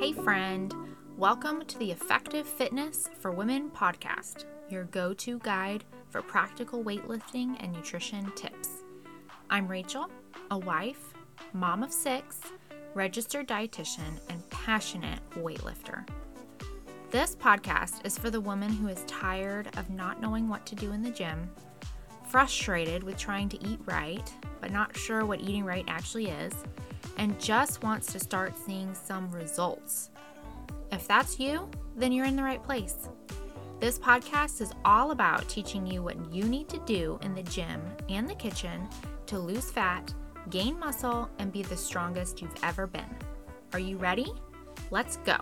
Hey friend, welcome to the Effective Fitness for Women podcast, your go-to guide for practical weightlifting and nutrition tips. I'm Rachel, a wife, mom of 6, registered dietitian, and passionate weightlifter. This podcast is for the woman who is tired of not knowing what to do in the gym, frustrated with trying to eat right, but not sure what eating right actually is, and just wants to start seeing some results. If that's you, then you're in the right place. This podcast is all about teaching you what you need to do in the gym and the kitchen to lose fat, gain muscle, and be the strongest you've ever been. Are you ready? Let's go.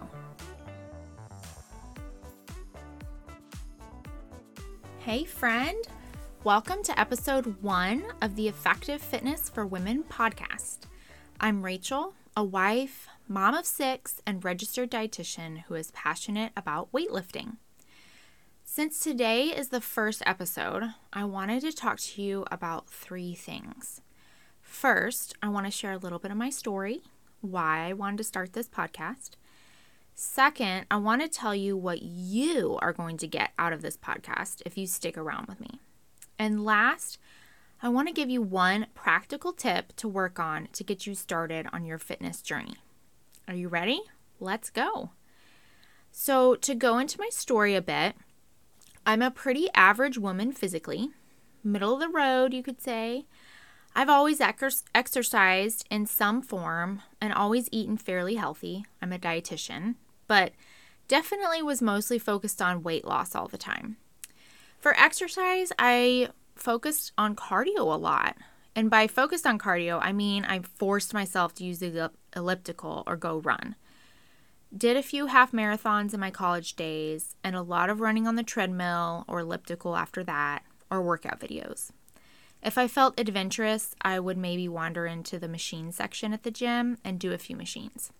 Hey friend, welcome to episode 1 of the Effective Fitness for Women podcast. I'm Rachel, a wife, mom of 6, and registered dietitian who is passionate about weightlifting. Since today is the first episode, I wanted to talk to you about 3 things. First, I want to share a little bit of my story, why I wanted to start this podcast. Second, I want to tell you what you are going to get out of this podcast if you stick around with me. And last, I want to give you one practical tip to work on to get you started on your fitness journey. Are you ready? Let's go. So to go into my story a bit, I'm a pretty average woman physically, middle of the road, you could say. I've always exercised in some form and always eaten fairly healthy. I'm a dietitian, but definitely was mostly focused on weight loss all the time. For exercise, I focused on cardio a lot. And by focused on cardio, I mean I forced myself to use the elliptical or go run. Did a few half marathons in my college days and a lot of running on the treadmill or elliptical after that, or workout videos. If I felt adventurous, I would maybe wander into the machine section at the gym and do a few machines.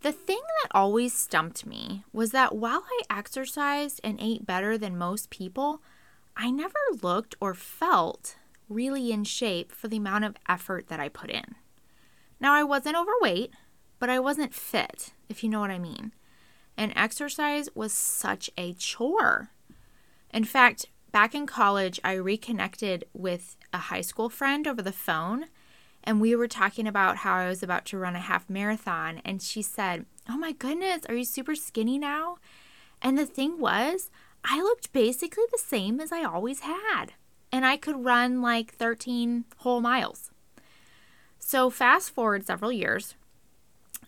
The thing that always stumped me was that while I exercised and ate better than most people, I never looked or felt really in shape for the amount of effort that I put in. Now, I wasn't overweight, but I wasn't fit, if you know what I mean. And exercise was such a chore. In fact, back in college, I reconnected with a high school friend over the phone, and we were talking about how I was about to run a half marathon, and she said, "Oh my goodness, are you super skinny now?" And the thing was, I looked basically the same as I always had, and I could run like 13 whole miles. So fast forward several years,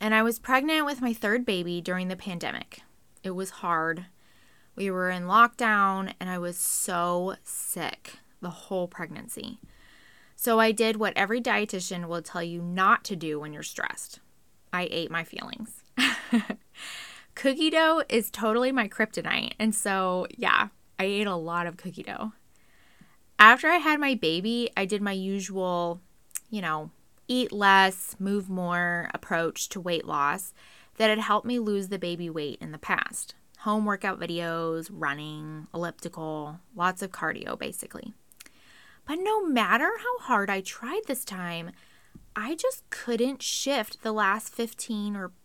and I was pregnant with my 3rd baby during the pandemic. It was hard. We were in lockdown, and I was so sick the whole pregnancy. So I did what every dietitian will tell you not to do when you're stressed. I ate my feelings. Cookie dough is totally my kryptonite, and so, yeah, I ate a lot of cookie dough. After I had my baby, I did my usual, eat less, move more approach to weight loss that had helped me lose the baby weight in the past. Home workout videos, running, elliptical, lots of cardio basically. But no matter how hard I tried this time, I just couldn't shift the last 15 or 20.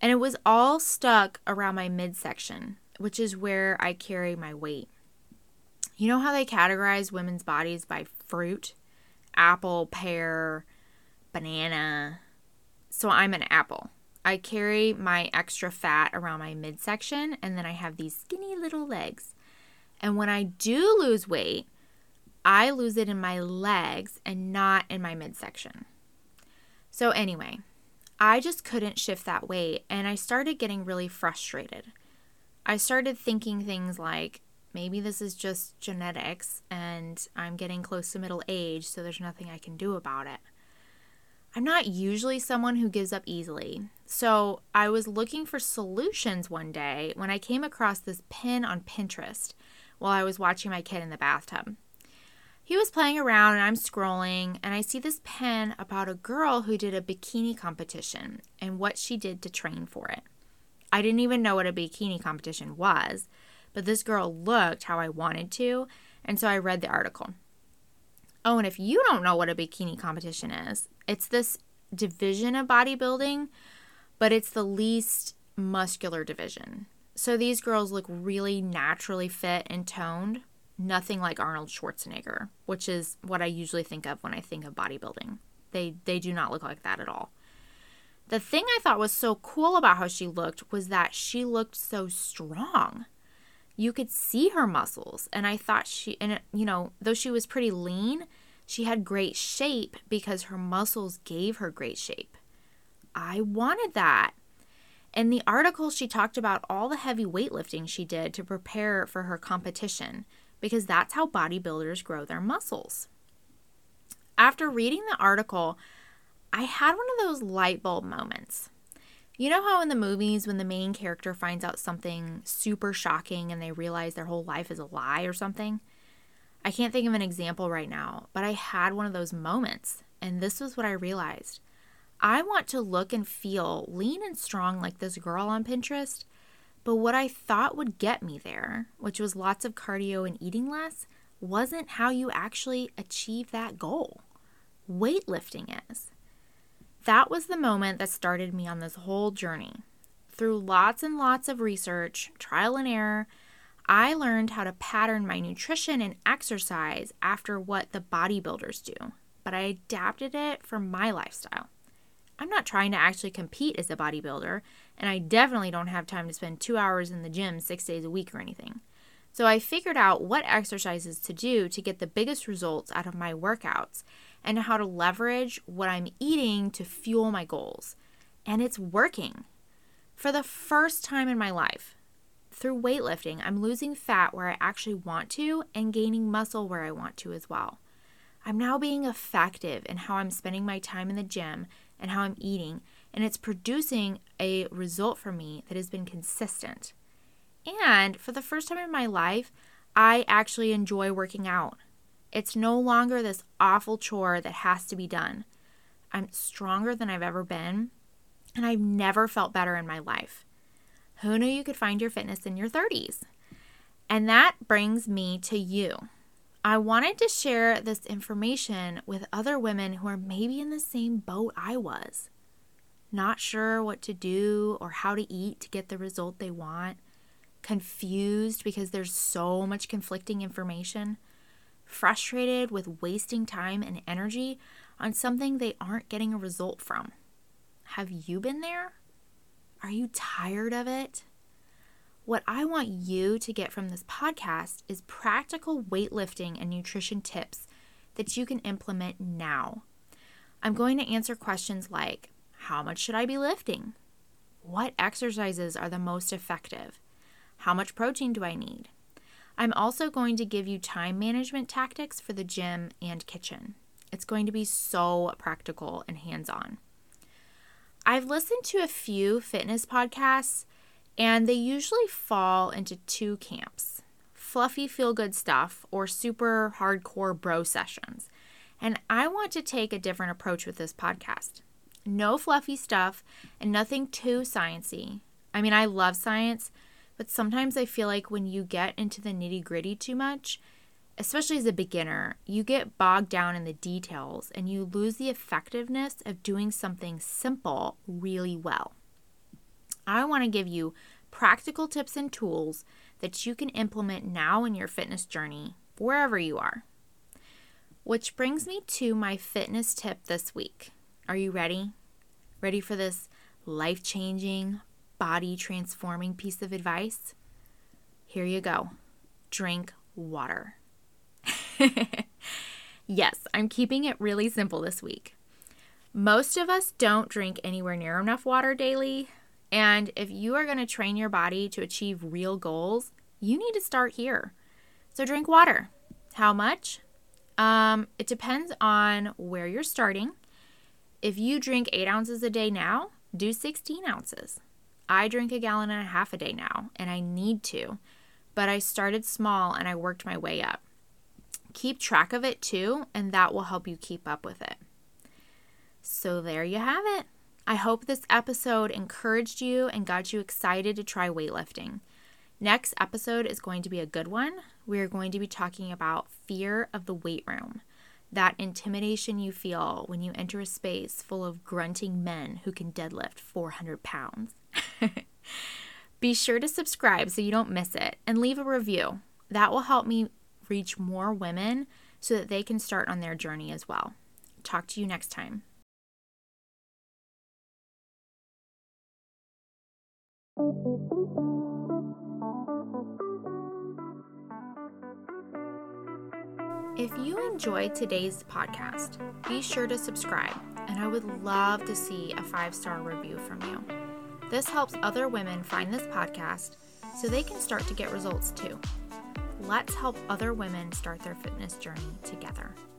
And it was all stuck around my midsection, which is where I carry my weight. You know how they categorize women's bodies by fruit? Apple, pear, banana. So I'm an apple. I carry my extra fat around my midsection, and then I have these skinny little legs. And when I do lose weight, I lose it in my legs and not in my midsection. So anyway, I just couldn't shift that weight, and I started getting really frustrated. I started thinking things like, maybe this is just genetics, and I'm getting close to middle age, so there's nothing I can do about it. I'm not usually someone who gives up easily, so I was looking for solutions one day when I came across this pin on Pinterest while I was watching my kid in the bathtub. He was playing around and I'm scrolling, and I see this pin about a girl who did a bikini competition and what she did to train for it. I didn't even know what a bikini competition was, but this girl looked how I wanted to, and so I read the article. Oh, and if you don't know what a bikini competition is, it's this division of bodybuilding, but it's the least muscular division. So these girls look really naturally fit and toned, nothing like Arnold Schwarzenegger, which is what I usually think of when I think of bodybuilding. They do not look like that at all. The thing I thought was so cool about how she looked was that she looked so strong. You could see her muscles, and I thought though she was pretty lean, she had great shape because her muscles gave her great shape. I wanted that. In the article, she talked about all the heavy weightlifting she did to prepare for her competition because that's how bodybuilders grow their muscles. After reading the article, I had one of those light bulb moments. You know how in the movies when the main character finds out something super shocking and they realize their whole life is a lie or something? I can't think of an example right now, but I had one of those moments, and this was what I realized. I want to look and feel lean and strong like this girl on Pinterest, but what I thought would get me there, which was lots of cardio and eating less, wasn't how you actually achieve that goal. Weightlifting is. That was the moment that started me on this whole journey. Through lots and lots of research, trial and error, I learned how to pattern my nutrition and exercise after what the bodybuilders do, but I adapted it for my lifestyle. I'm not trying to actually compete as a bodybuilder, and I definitely don't have time to spend 2 hours in the gym 6 days a week or anything. So I figured out what exercises to do to get the biggest results out of my workouts and how to leverage what I'm eating to fuel my goals. And it's working. For the first time in my life, through weightlifting, I'm losing fat where I actually want to and gaining muscle where I want to as well. I'm now being effective in how I'm spending my time in the gym and how I'm eating, and it's producing a result for me that has been consistent. And for the first time in my life, I actually enjoy working out. It's no longer this awful chore that has to be done. I'm stronger than I've ever been, and I've never felt better in my life. Who knew you could find your fitness in your 30s? And that brings me to you. I wanted to share this information with other women who are maybe in the same boat I was. Not sure what to do or how to eat to get the result they want. Confused because there's so much conflicting information, frustrated with wasting time and energy on something they aren't getting a result from. Have you been there? Are you tired of it? What I want you to get from this podcast is practical weightlifting and nutrition tips that you can implement now. I'm going to answer questions like, how much should I be lifting? What exercises are the most effective? How much protein do I need? I'm also going to give you time management tactics for the gym and kitchen. It's going to be so practical and hands-on. I've listened to a few fitness podcasts, and they usually fall into two camps: fluffy feel-good stuff or super hardcore bro sessions. And I want to take a different approach with this podcast. No fluffy stuff and nothing too sciencey. I mean, I love science, but sometimes I feel like when you get into the nitty-gritty too much, especially as a beginner, you get bogged down in the details and you lose the effectiveness of doing something simple really well. I want to give you practical tips and tools that you can implement now in your fitness journey, wherever you are. Which brings me to my fitness tip this week. Are you ready? Ready for this life-changing, body-transforming piece of advice? Here you go. Drink water. Yes, I'm keeping it really simple this week. Most of us don't drink anywhere near enough water daily, and if you are going to train your body to achieve real goals, you need to start here. So drink water. How much? It depends on where you're starting. If you drink 8 ounces a day now, do 16 ounces. I drink 1.5 gallons a day now, and I need to, but I started small and I worked my way up. Keep track of it too, and that will help you keep up with it. So there you have it. I hope this episode encouraged you and got you excited to try weightlifting. Next episode is going to be a good one. We are going to be talking about fear of the weight room. that intimidation you feel when you enter a space full of grunting men who can deadlift 400 pounds. Be sure to subscribe so you don't miss it, and leave a review. That will help me reach more women so that they can start on their journey as well. Talk to you next time. If you enjoyed today's podcast, be sure to subscribe, and I would love to see a 5-star review from you. This helps other women find this podcast so they can start to get results too. Let's help other women start their fitness journey together.